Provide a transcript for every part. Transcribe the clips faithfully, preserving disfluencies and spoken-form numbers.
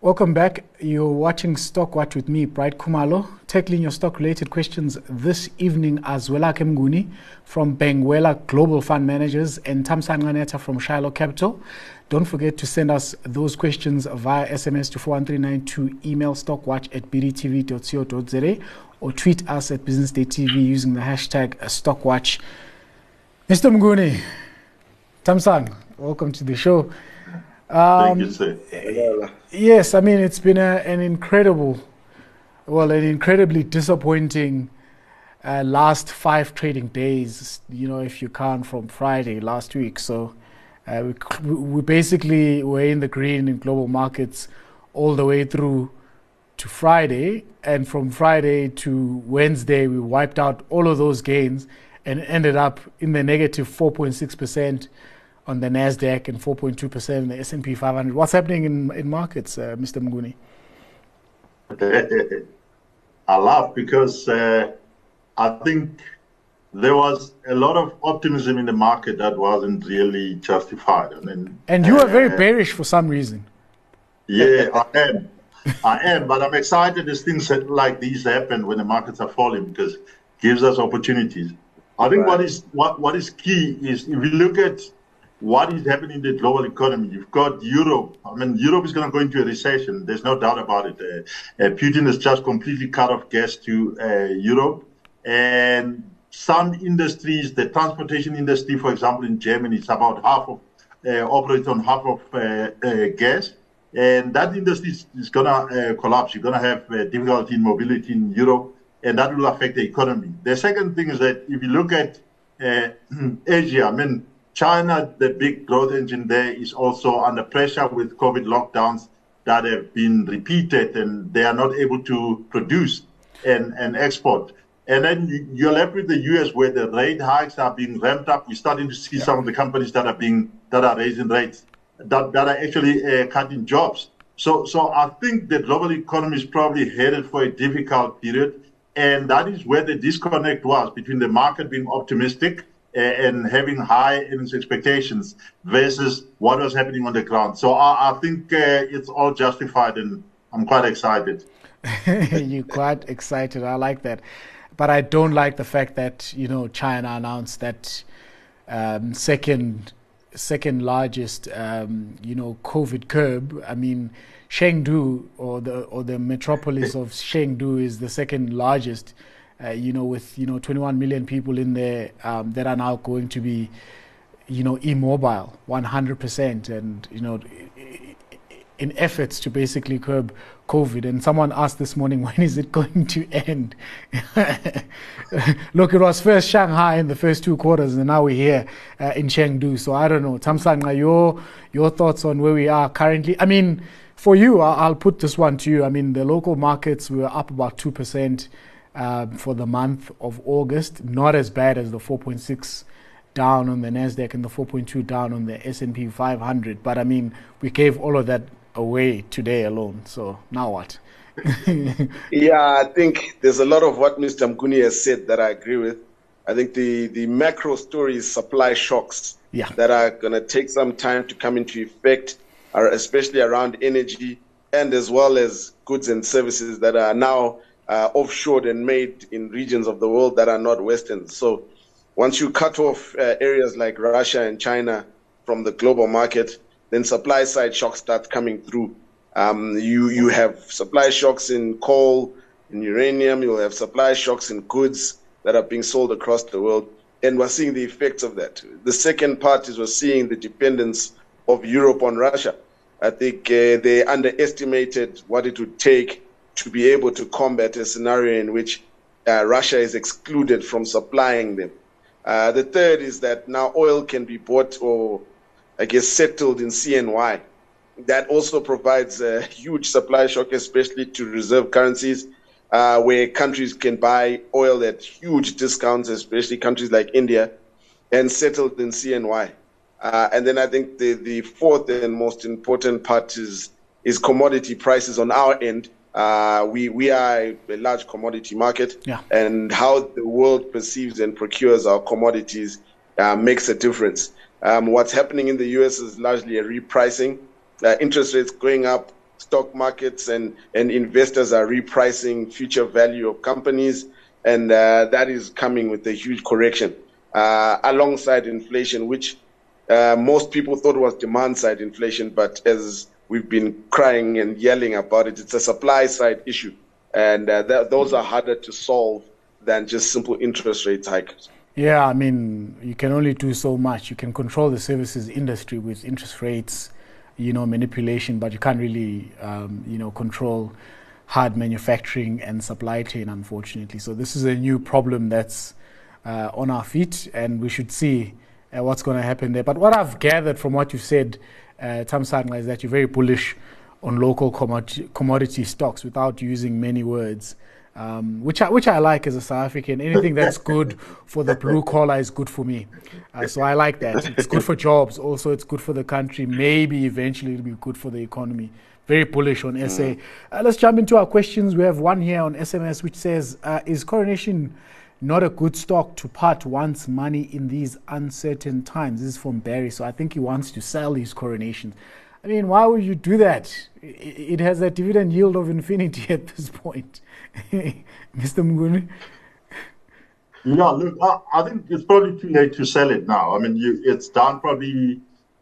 Welcome back. You're watching Stock Watch with me, Bright Kumalo. Tackling your stock-related questions this evening are Zwelakhe Mnguni from Benguela Global Fund Managers and Tamsanqa Laneta from Shiloh Capital. Don't forget to send us those questions via S M S to four one three nine two, email stockwatch at b d t v dot co dot z a, or tweet us at Business Day T V using the hashtag Stockwatch. Mister Mnguni, Tamsanqa, welcome to the show. Um, Thank you, sir. Yes, I mean, it's been a, an incredible, well, an incredibly disappointing uh, last five trading days, you know, if you count from Friday last week. So uh, we, we basically were in the green in global markets all the way through to Friday. And from Friday to Wednesday, we wiped out all of those gains and ended up in the negative four point six percent. on the Nasdaq and four point two percent in the S and P five hundred. What's happening in, in markets, uh, Mister Mnguni? I laugh because uh, I think there was a lot of optimism in the market that wasn't really justified. I mean, and you uh, were very bearish for some reason. Yeah, I am. I am, but I'm excited as things like these happen when the markets are falling because it gives us opportunities. I think right. what is what what is key is if you look at what is happening in the global economy. You've got Europe. I mean, Europe is going to go into a recession. There's no doubt about it. Uh, uh, Putin has just completely cut off gas to uh, Europe. And some industries, the transportation industry, for example, in Germany, it's about half of, uh, operates on half of uh, uh, gas. And that industry is, is going to uh, collapse. You're going to have uh, difficulty in mobility in Europe, and that will affect the economy. The second thing is that if you look at uh, Asia, I mean, China, the big growth engine there, is also under pressure with COVID lockdowns that have been repeated, and they are not able to produce and, and export. And then you're left with the U S where the rate hikes are being ramped up. We're starting to see yeah. some of the companies that are being that are raising rates, that, that are actually uh, cutting jobs. So, so I think the global economy is probably headed for a difficult period, and that is where the disconnect was between the market being optimistic and having high earnings expectations versus what was happening on the ground. So I, I think uh, it's all justified, and I'm quite excited. You're quite excited. I like that. But I don't like the fact that, you know, China announced that um, second second largest, um, you know, COVID curb. I mean, Chengdu or the, or the metropolis of Chengdu is the second largest. Uh, you know, with, you know, twenty-one million people in there um, that are now going to be, you know, immobile one hundred percent and, you know, in efforts to basically curb COVID. And someone asked this morning, when is it going to end? Look, it was first Shanghai in the first two quarters, and now we're here uh, in Chengdu. So I don't know. Tamsanqa, your, your thoughts on where we are currently? I mean, for you, I'll put this one to you. I mean, the local markets were up about two percent. Uh, for the month of August, not as bad as the four point six down on the Nasdaq and the four point two down on the S and P five hundred. But I mean, we gave all of that away today alone. So now what? Yeah, I think there's a lot of what Mister Mnguni has said that I agree with. I think the, the macro story is supply shocks yeah. that are going to take some time to come into effect, especially around energy and as well as goods and services that are now Uh, offshored and made in regions of the world that are not Western. So once you cut off uh, areas like Russia and China from the global market, then supply side shocks start coming through. Um, you, you have supply shocks in coal, in uranium, you'll have supply shocks in goods that are being sold across the world. And we're seeing the effects of that. The second part is we're seeing the dependence of Europe on Russia. I think uh, they underestimated what it would take to be able to combat a scenario in which uh, Russia is excluded from supplying them. Uh, the third is that now oil can be bought or, I guess, settled in C N Y. That also provides a huge supply shock, especially to reserve currencies, uh, where countries can buy oil at huge discounts, especially countries like India, and settled in C N Y. Uh, and then I think the, the fourth and most important part is, is commodity prices on our end. Uh, we, we are a large commodity market, yeah. and how the world perceives and procures our commodities uh, makes a difference. Um, what's happening in the U S is largely a repricing. Uh, interest rates going up, stock markets and, and investors are repricing future value of companies, and uh, that is coming with a huge correction uh, alongside inflation, which uh, most people thought was demand-side inflation, but as we've been crying and yelling about it, it's a supply side issue. And uh, th- those are harder to solve than just simple interest rate hikes. Yeah, I mean, you can only do so much. You can control the services industry with interest rates, you know, manipulation, but you can't really, um, you know, control hard manufacturing and supply chain, unfortunately. So this is a new problem that's uh, on our feet, and we should see uh, what's going to happen there. But what I've gathered from what you've said, Uh, Tamsanqa, is that you're very bullish on local commodity, commodity stocks without using many words, um, which I which I like as a South African. Anything that's good for the blue collar is good for me. Uh, so I like that. It's good for jobs. Also, it's good for the country. Maybe eventually it'll be good for the economy. Very bullish on S A. Mm. Uh, let's jump into our questions. We have one here on S M S which says, uh, is Coronation not a good stock to part one's money in these uncertain times? This is from Barry, so I think he wants to sell his Coronation. I mean, why would you do that? It has a dividend yield of infinity at this point. Mister Mnguni? Yeah, look, I, I think it's probably too late to sell it now. I mean, you, it's down probably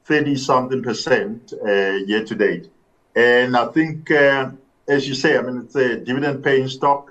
thirty-something percent uh, year to date. And I think, uh, as you say, I mean, it's a dividend-paying stock.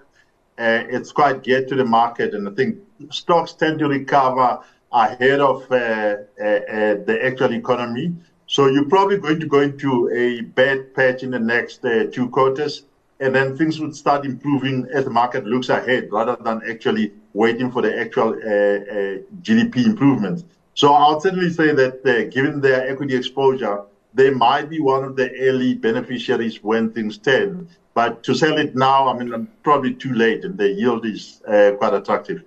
Uh, it's quite geared to the market, and I think stocks tend to recover ahead of uh, uh, uh, the actual economy. So you're probably going to go into a bad patch in the next uh, two quarters, and then things would start improving as the market looks ahead rather than actually waiting for the actual uh, uh, G D P improvements. So I'll certainly say that uh, given their equity exposure, they might be one of the early beneficiaries when things turn. But to sell it now, I mean, I'm probably too late, and the yield is uh, quite attractive.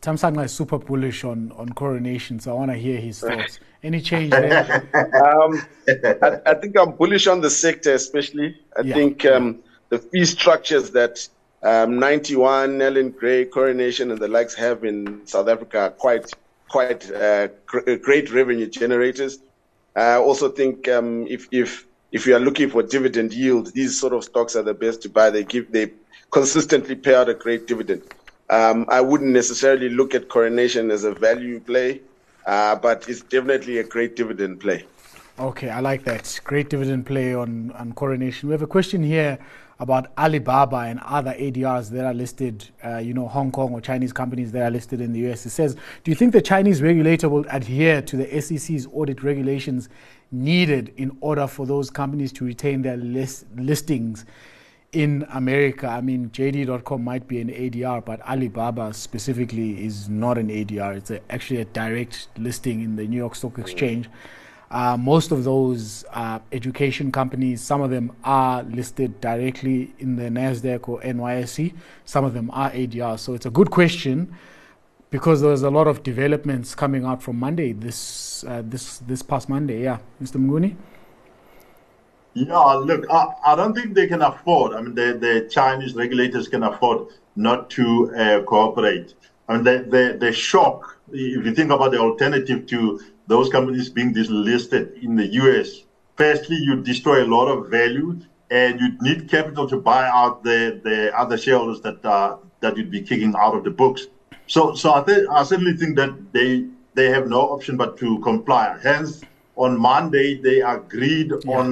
Tamsanqa is super bullish on, on Coronation, so I want to hear his thoughts. Any change there? um, I, I think I'm bullish on the sector, especially. I yeah. think um, the fee structures that um, ninety-one, Ellen Gray, Coronation, and the likes have in South Africa are quite, quite uh, gr- great revenue generators. I also think um, if if If you are looking for dividend yield, these sort of stocks are the best to buy. They give, they consistently pay out a great dividend. Um, I wouldn't necessarily look at Coronation as a value play, uh, but it's definitely a great dividend play. Okay, I like that. Great dividend play on, on Coronation. We have a question here about Alibaba and other A D Rs that are listed, uh, you know, Hong Kong or Chinese companies that are listed in the U S. It says, do you think the Chinese regulator will adhere to the S E C's audit regulations needed in order for those companies to retain their list listings in America? I mean, J D dot com might be an A D R, but Alibaba specifically is not an A D R. It's a, actually a direct listing in the New York Stock Exchange. Uh, most of those uh, education companies, some of them are listed directly in the Nasdaq or N Y S E. Some of them are A D R. So it's a good question, because there's a lot of developments coming out from Monday, this uh, this this past Monday. Yeah, Mister Mnguni? Yeah, look, I, I don't think they can afford, I mean, the, the Chinese regulators can afford not to uh, cooperate. I mean, the, the, the shock, if you think about the alternative to those companies being delisted in the U S, firstly, you destroy a lot of value, and you'd need capital to buy out the, the other shareholders that, uh, that you'd be kicking out of the books. So, so I, th- I certainly think that they they have no option but to comply. Hence, on Monday, they agreed yeah. on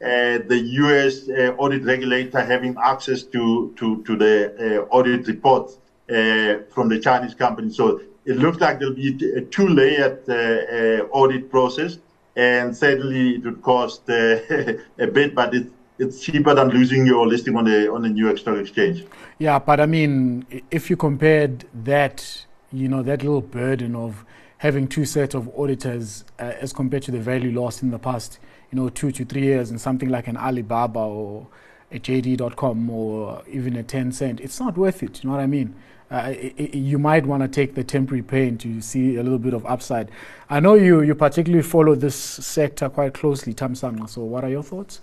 uh, the U S uh, audit regulator having access to, to, to the uh, audit reports uh, from the Chinese company. So it looks like there'll be a two-layered uh, uh, audit process, and certainly it would cost uh, a bit, but it's It's cheaper than losing your listing on the on the New York Stock Exchange. Yeah, but I mean, if you compared that, you know, that little burden of having two sets of auditors uh, as compared to the value lost in the past, you know, two to three years in something like an Alibaba or a J D dot com or even a Tencent, it's not worth it, you know what I mean? Uh, it, it, you might want to take the temporary pain to see a little bit of upside. I know you, you particularly follow this sector quite closely, Tamsanqa, so what are your thoughts?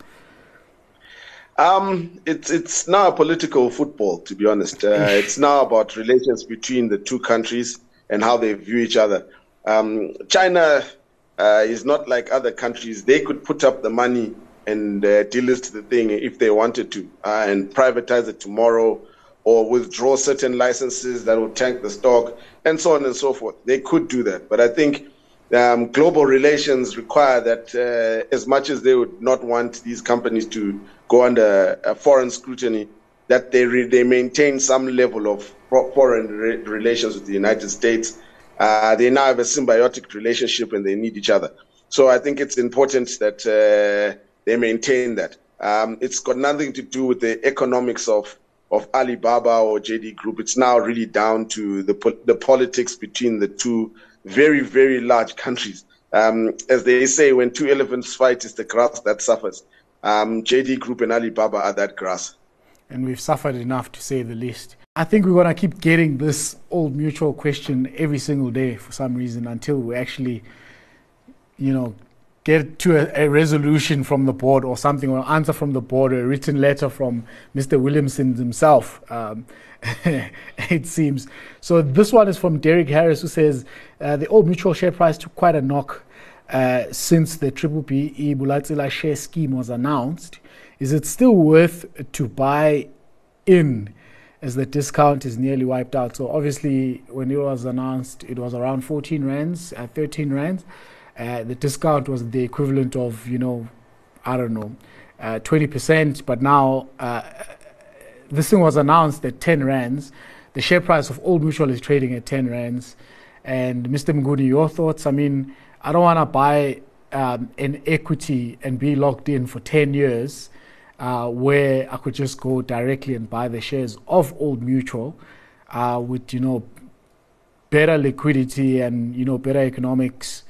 Um, it's it's now a political football, to be honest. Uh, it's now about relations between the two countries and how they view each other. Um, China uh, is not like other countries. They could put up the money and uh, delist the thing if they wanted to uh, and privatize it tomorrow or withdraw certain licenses that would tank the stock and so on and so forth. They could do that. But I think um, global relations require that uh, as much as they would not want these companies to go under a foreign scrutiny, that they re they maintain some level of foreign re relations with the United States. Uh, they now have a symbiotic relationship and they need each other. So I think it's important that uh, they maintain that. Um, it's got nothing to do with the economics of, of Alibaba or J D Group. It's now really down to the, po the politics between the two very, very large countries. Um, as they say, when two elephants fight, it's the grass that suffers. Um, J D Group and Alibaba are that grass. And we've suffered enough, to say the least. I think we're going to keep getting this Old Mutual question every single day for some reason until we actually, you know, get to a, a resolution from the board or something, or an answer from the board, or a written letter from Mister Williamson himself, um, it seems. So this one is from Derek Harris, who says, uh, the Old Mutual share price took quite a knock uh, since the Triple B E Bulatsila share scheme was announced. Is it still worth to buy in, as the discount is nearly wiped out? So obviously, when it was announced, it was around fourteen rands, uh, thirteen rands. Uh, the discount was the equivalent of, you know, I don't know, uh, twenty percent. But now uh, this thing was announced at ten rands. The share price of Old Mutual is trading at ten rands. And Mister Mnguni, your thoughts? I mean, I don't want to buy um, an equity and be locked in for ten years. Uh, where I could just go directly and buy the shares of Old Mutual uh, with, you know, better liquidity and, you know, better economics.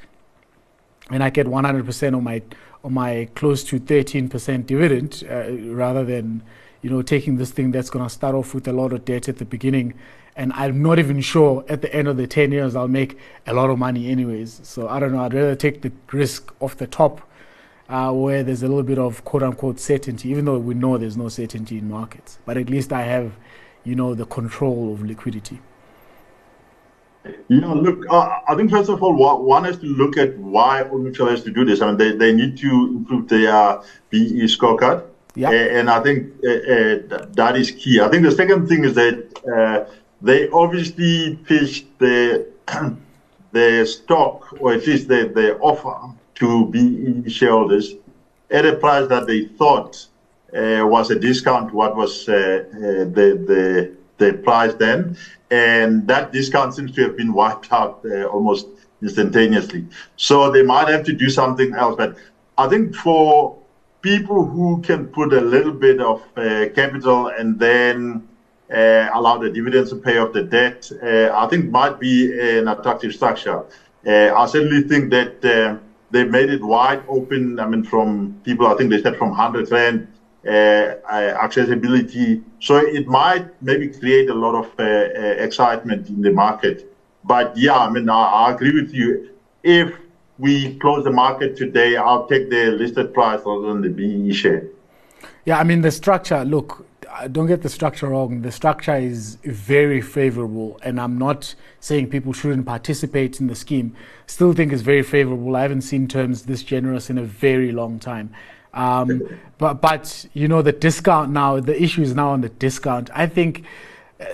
And I get one hundred percent on my, on my close to thirteen percent dividend uh, rather than, you know, taking this thing that's going to start off with a lot of debt at the beginning. And I'm not even sure at the end of the ten years I'll make a lot of money anyways. So I don't know, I'd rather take the risk off the top. Uh, where there's a little bit of quote-unquote certainty, even though we know there's no certainty in markets. But at least I have, you know, the control of liquidity. Yeah, look, uh, I think first of all, one has to look at why Old Mutual has to do this. I mean, they, they need to improve their uh, B E scorecard. Yeah. And I think uh, uh, that is key. I think the second thing is that uh, they obviously pitched their, their stock, or at least their, their offer, to B E shareholders at a price that they thought uh, was a discount to what was uh, uh, the, the, the price then. And that discount seems to have been wiped out uh, almost instantaneously. So they might have to do something else. But I think for people who can put a little bit of uh, capital and then uh, allow the dividends to pay off the debt, uh, I think might be an attractive structure. Uh, I certainly think that uh, they made it wide open. I mean, from people, I think they said from one hundred rand uh, accessibility. So it might maybe create a lot of uh, excitement in the market. But yeah, I mean, I, I agree with you. If we close the market today, I'll take the listed price rather than the B E share. Yeah, I mean, the structure, look, don't get the structure wrong. The structure is very favorable, and I'm not saying people shouldn't participate in the scheme. Still think it's very favorable. I haven't seen terms this generous in a very long time. Um, but, but, you know, the discount now, the issue is now on the discount. I think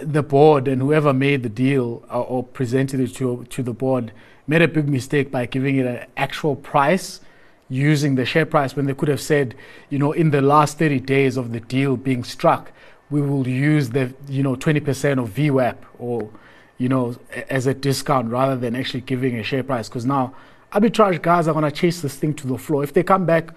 the board and whoever made the deal or, or presented it to, to the board made a big mistake by giving it an actual price using the share price, when they could have said, you know, in the last thirty days of the deal being struck, we will use the, you know, twenty percent of V WAP or, you know, as a discount rather than actually giving a share price. Because now arbitrage guys are going to chase this thing to the floor. If they come back,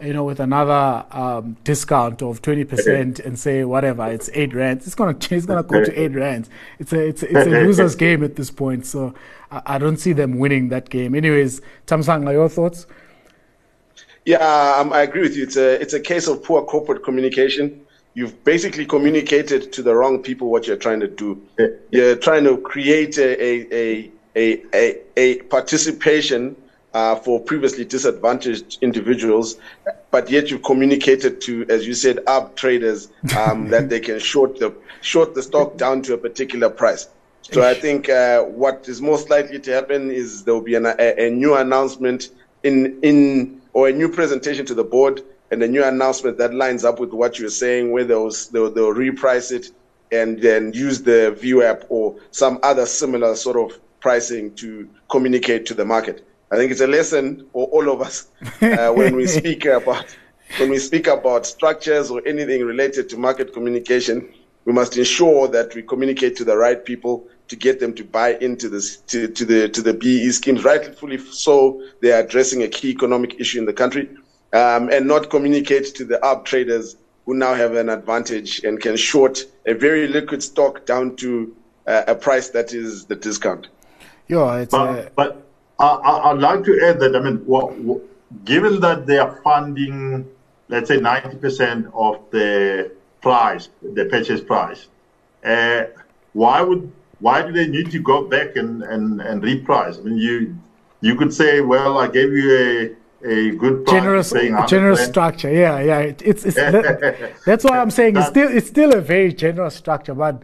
you know, with another um, discount of twenty percent and say, whatever, it's eight rands, it's going to it's going to go to eight rands. It's a, it's, a, it's a loser's game at this point. So I, I don't see them winning that game. Anyways, Tamsanqa, your thoughts? Yeah, um, I agree with you. It's a, it's a case of poor corporate communication. you've basically communicated to the wrong people what you're trying to do. Yeah. You're trying to create a a a a, a participation uh, for previously disadvantaged individuals, but yet you've communicated to, as you said, arb traders um, that they can short the short the stock down to a particular price. So I think uh, what is most likely to happen is there will be an, a, a new announcement in in or a new presentation to the board, and a new announcement that lines up with what you're saying, where they'll, they'll, they'll reprice it and then use the V WAP or some other similar sort of pricing to communicate to the market. I think it's a lesson for all of us uh, when we speak about when we speak about structures or anything related to market communication. We must ensure that we communicate to the right people to get them to buy into this, to, to the to the B E schemes. Rightfully so, they are addressing a key economic issue in the country. Um, and not communicate to the arb traders who now have an advantage and can short a very liquid stock down to uh, a price that is the discount. Yeah, it's but, a... but I, I'd like to add that, I mean, what, what, given that they are funding, let's say, ninety percent of the price, the purchase price, uh, why would why do they need to go back and, and, and reprice? I mean, you you could say, well, I gave you a a good generous generous structure. Yeah, yeah. It, it's, it's that, that's why I'm saying it's still it's still a very generous structure, but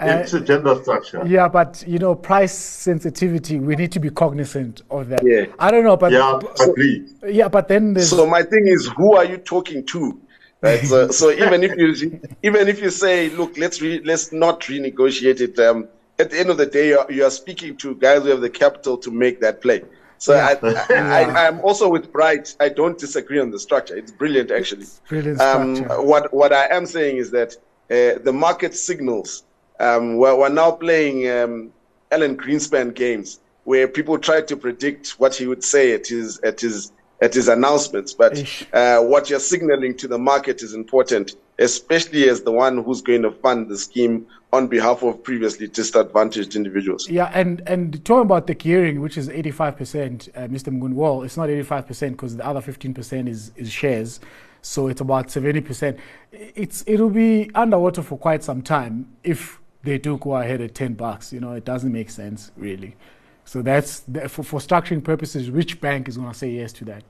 uh, it's a generous structure. Yeah, but you know, price sensitivity. We need to be cognizant of that. Yeah. I don't know, but yeah, so, agree. Yeah, but then so my thing is, who are you talking to? Right. So, so even if you even if you say, look, let's re, let's not renegotiate it. Um, at the end of the day, you are, you are speaking to guys who have the capital to make that play. So yeah. I, I, I, I'm also with Bright. I don't disagree on the structure. It's brilliant, actually. It's brilliant structure. Um, what what I am saying is that uh, the market signals. Um, we're, we're now playing um, Alan Greenspan games, where people try to predict what he would say at his at his at his announcements. But uh, what you're signaling to the market is important, especially as the one who's going to fund the scheme on behalf of previously disadvantaged individuals. Yeah, and, and talking about the gearing, which is eighty-five percent, uh, Mister Mnguni, well, it's not eighty-five percent because the other fifteen percent is, is shares, so it's about seventy percent. It's It'll be underwater for quite some time if they do go ahead at ten bucks. You know, it doesn't make sense, really. So that's, the, for, for structuring purposes, which bank is going to say yes to that?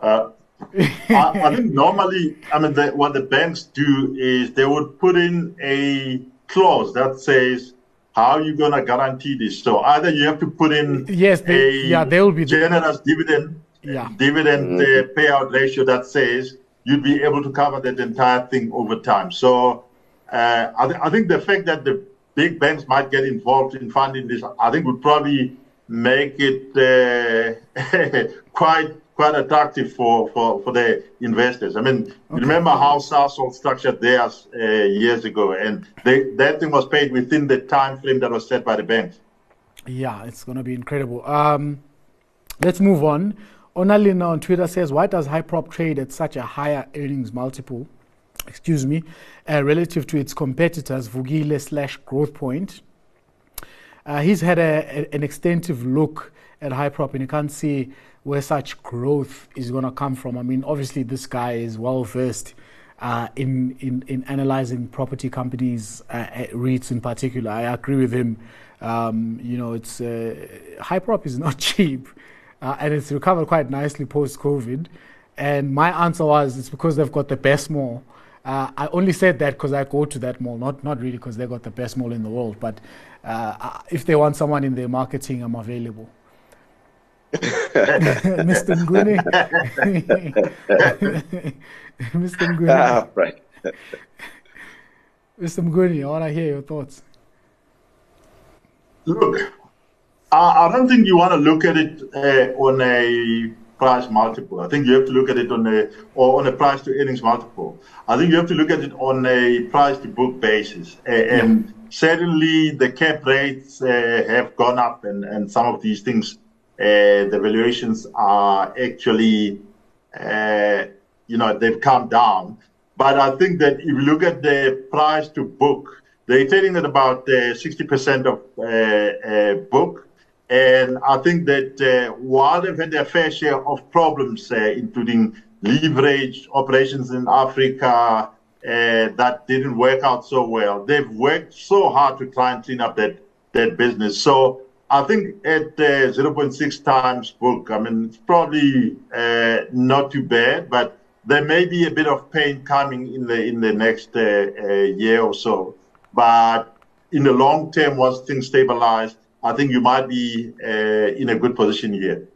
Uh, I, I think normally, I mean, the, what the banks do is they would put in a clause that says, how are you going to guarantee this? So either you have to put in yes, they, a yeah, they will be generous the, dividend, yeah. dividend mm-hmm. uh, payout ratio that says you'd be able to cover that entire thing over time. So uh, I, th- I think the fact that the big banks might get involved in funding this, I think would probably make it uh, quite quite attractive for, for, for the investors. I mean, okay. Remember how Sasol structured theirs uh, years ago, and they, that thing was paid within the time frame that was set by the banks. Yeah, it's going to be incredible. Um, let's move on. Onalina on Twitter says, why does Hyprop trade at such a higher earnings multiple? Excuse me, uh, relative to its competitors, Vukile slash Growth Point. Uh, he's had a, a, an extensive look at Hyprop, and you can't see where such growth is going to come from. I mean, obviously, this guy is well versed uh, in, in in analyzing property companies, uh, REITs in particular. I agree with him. Um, you know, it's uh, Hyprop is not cheap, uh, and it's recovered quite nicely post COVID. And my answer was it's because they've got the best mall. Uh, I only said that because I go to that mall, not not really because they got the best mall in the world. But uh, if they want someone in their marketing, I'm available. Mister Mnguni. Mister Mnguni. Ah, right. Mister Mnguni, I want to hear your thoughts. Look, I, I don't think you want to look at it uh, on a price multiple. I think you have to look at it on a or on a price to earnings multiple. I think you have to look at it on a price to book basis. Uh, and yeah. Certainly the cap rates uh, have gone up, and, and some of these things, uh, the valuations are actually, uh, you know, they've come down. But I think that if you look at the price to book, they're trading at about uh, sixty percent of uh, uh, book. And I think that uh, while they've had their fair share of problems, uh, including leverage, operations in Africa, uh, that didn't work out so well. They've worked so hard to try and clean up that, that business. So I think at uh, zero point six times book, I mean, it's probably uh, not too bad, but there may be a bit of pain coming in the in the next uh, uh, year or so. But in the long term, once things stabilize, I think you might be uh, in a good position here.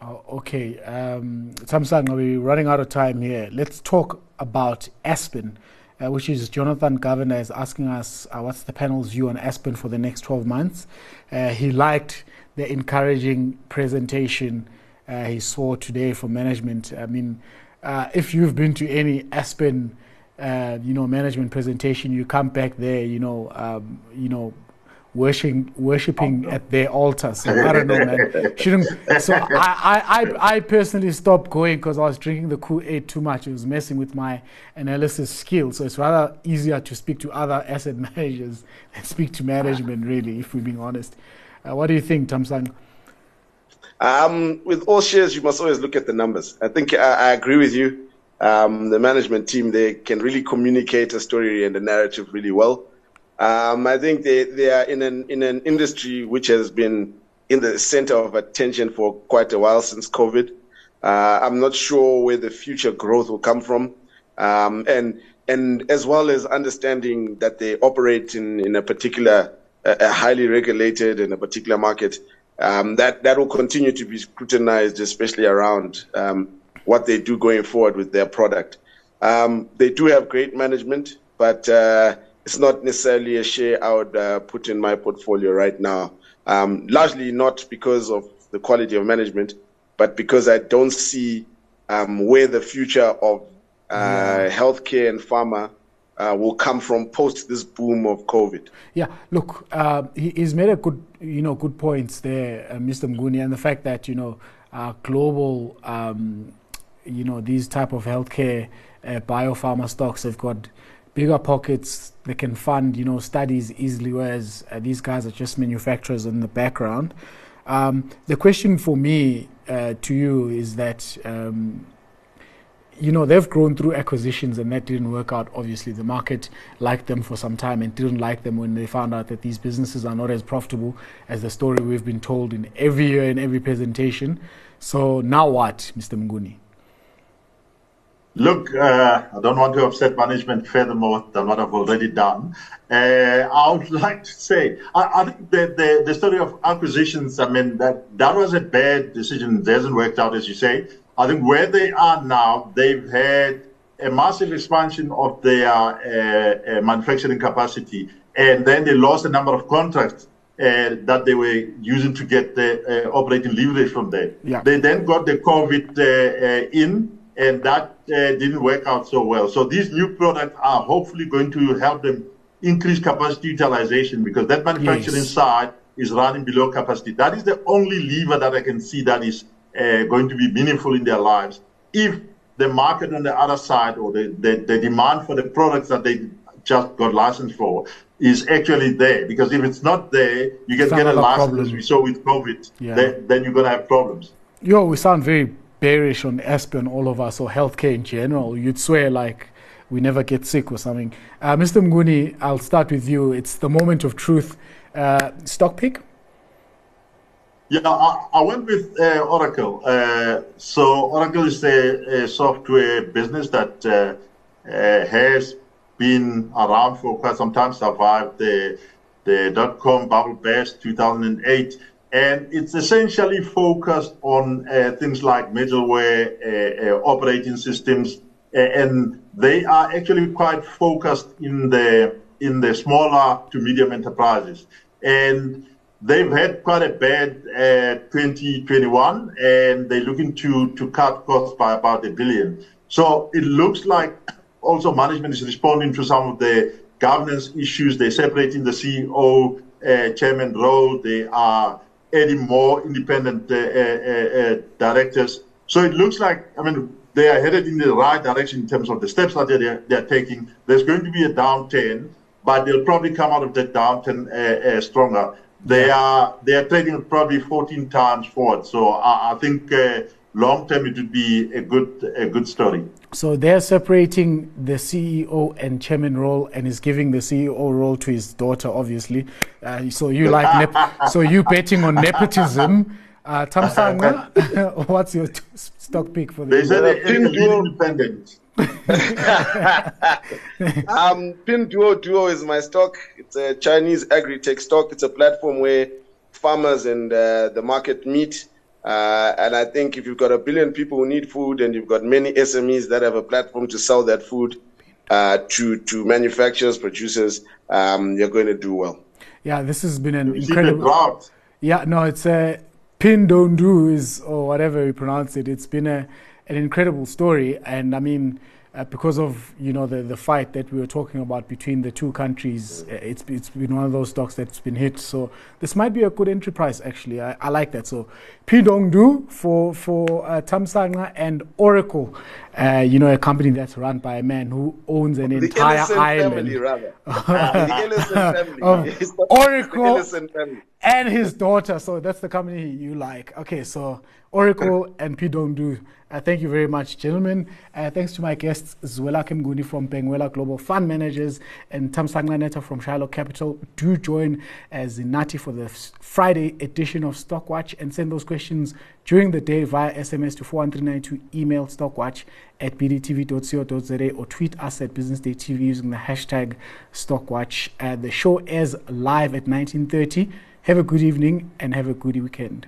Oh, okay, um, Tamsanqa, we're running out of time here. Let's talk about Aspen, uh, which is Jonathan Governor is asking us uh, what's the panel's view on Aspen for the next twelve months. Uh, he liked the encouraging presentation uh, he saw today from management. I mean, uh, if you've been to any Aspen, uh, you know, management presentation, you come back there, you know, um, you know, Worshiping, worshiping oh, no. at their altar. So I don't know, man. Shouldn't, so I, I, I personally stopped going because I was drinking the Kool-Aid too much. It was messing with my analysis skill. So it's rather easier to speak to other asset managers than speak to management, really, if we're being honest. Uh, what do you think, Tamsanqa? Um, with all shares, you must always look at the numbers. I think I, I agree with you. Um, the management team, they can really communicate a story and a narrative really well. Um, I think they, they are in an in an industry which has been in the center of attention for quite a while since COVID. Uh, I'm not sure where the future growth will come from. Um, and and as well as understanding that they operate in, in a particular, a, a highly regulated and a particular market, um, that, that will continue to be scrutinized, especially around um, what they do going forward with their product. Um, they do have great management, but... Uh, It's not necessarily a share I would uh, put in my portfolio right now, um, largely not because of the quality of management, but because I don't see um, where the future of uh, mm. healthcare and pharma uh, will come from post this boom of COVID. Yeah, look, uh, he's made a good, you know, good points there, uh, Mister Mnguni, and the fact that, you know, uh, global, um, you know, these type of healthcare uh, biopharma stocks have got bigger pockets. They can fund, you know, studies easily, whereas uh, these guys are just manufacturers in the background. Um, the question for me uh, to you is that, um, you know, they've grown through acquisitions and that didn't work out. Obviously, the market liked them for some time and didn't like them when they found out that these businesses are not as profitable as the story we've been told in every year, in every presentation. So now what, Mister Mnguni? Look, uh, I don't want to upset management furthermore than what I've already done. Uh, I would like to say, I, I think that the, the story of acquisitions, I mean, that, that was a bad decision. It hasn't worked out, as you say. I think where they are now, they've had a massive expansion of their uh, uh, manufacturing capacity, and then they lost a number of contracts Uh, that they were using to get the uh, operating leverage from there. Yeah. They then got the COVID uh, uh, in, and that uh, didn't work out so well. So these new products are hopefully going to help them increase capacity utilization, because that manufacturing yes. side is running below capacity. That is the only lever that I can see that is uh, going to be meaningful in their lives. If the market on the other side, or the, the, the demand for the products that they just got licensed for, is actually there, because if it's not there, you can get a license, as we saw with COVID, yeah. then, then you're going to have problems. Yo, we sound very bearish on Aspen, all of us, or healthcare in general. You'd swear like we never get sick or something. Uh, Mister Mnguni, I'll start with you. It's the moment of truth. Uh, stock pick? Yeah, I, I went with uh, Oracle. Uh, so Oracle is a, a software business that uh, uh, has been around for quite some time, survived the, the dot-com bubble burst two thousand eight. And it's essentially focused on uh, things like middleware, uh, uh, operating systems, uh, and they are actually quite focused in the, in the smaller to medium enterprises. And they've had quite a bad uh, twenty twenty-one, and they're looking to, to cut costs by about a billion. So it looks like also management is responding to some of the governance issues. They're separating the C E O uh, chairman role. They are adding more independent uh, uh, uh, directors. So it looks like, I mean, they are headed in the right direction in terms of the steps that they're they're taking. There's going to be a downturn, but they'll probably come out of that downturn uh, uh, stronger. They are they are trading probably fourteen times forward. So I, I think uh, long term, it would be a good a good story. So they're separating the C E O and chairman role, and is giving the C E O role to his daughter, obviously. Uh, so you like nep- so you betting on nepotism. Uh, Tamsanqa, what's your t- stock pick for the? They said uh, Pinduoduo independent. um, Pinduoduo is my stock. It's a Chinese agri-tech stock. It's a platform where farmers and uh, the market meet. Uh, and I think if you've got a billion people who need food, and you've got many S M Es that have a platform to sell that food uh, to to manufacturers, producers, um, you're going to do well. Yeah, this has been an You've incredible. Yeah, no, it's a. Pinduoduo is, or whatever you pronounce it, it's been a, an incredible story. And I mean, uh, because of, you know, the, the fight that we were talking about between the two countries, it's it's been one of those stocks that's been hit. So this might be a good entry price, actually. I, I like that. So Pinduoduo for, for uh, Tamsanqa, and Oracle, uh, you know, a company that's run by a man who owns an the entire island. Family, rather. uh, the Ellison family. Of Oracle. The family. And his daughter, so that's the company you like. Okay, so Oracle and Pinduoduo. Uh, thank you very much, gentlemen. Uh, thanks to my guests, Zwelakhe Mnguni from Benguela Global Fund Managers and Tamsanqa Laneta from Shiloh Capital. Do join as Zinati for the Friday edition of Stockwatch, and send those questions during the day via S M S to four one three nine two, email stockwatch at b d t v dot co dot z a, or tweet us at Business Day T V using the hashtag Stockwatch. Uh, the show airs live at nineteen thirty. Have a good evening and have a good weekend.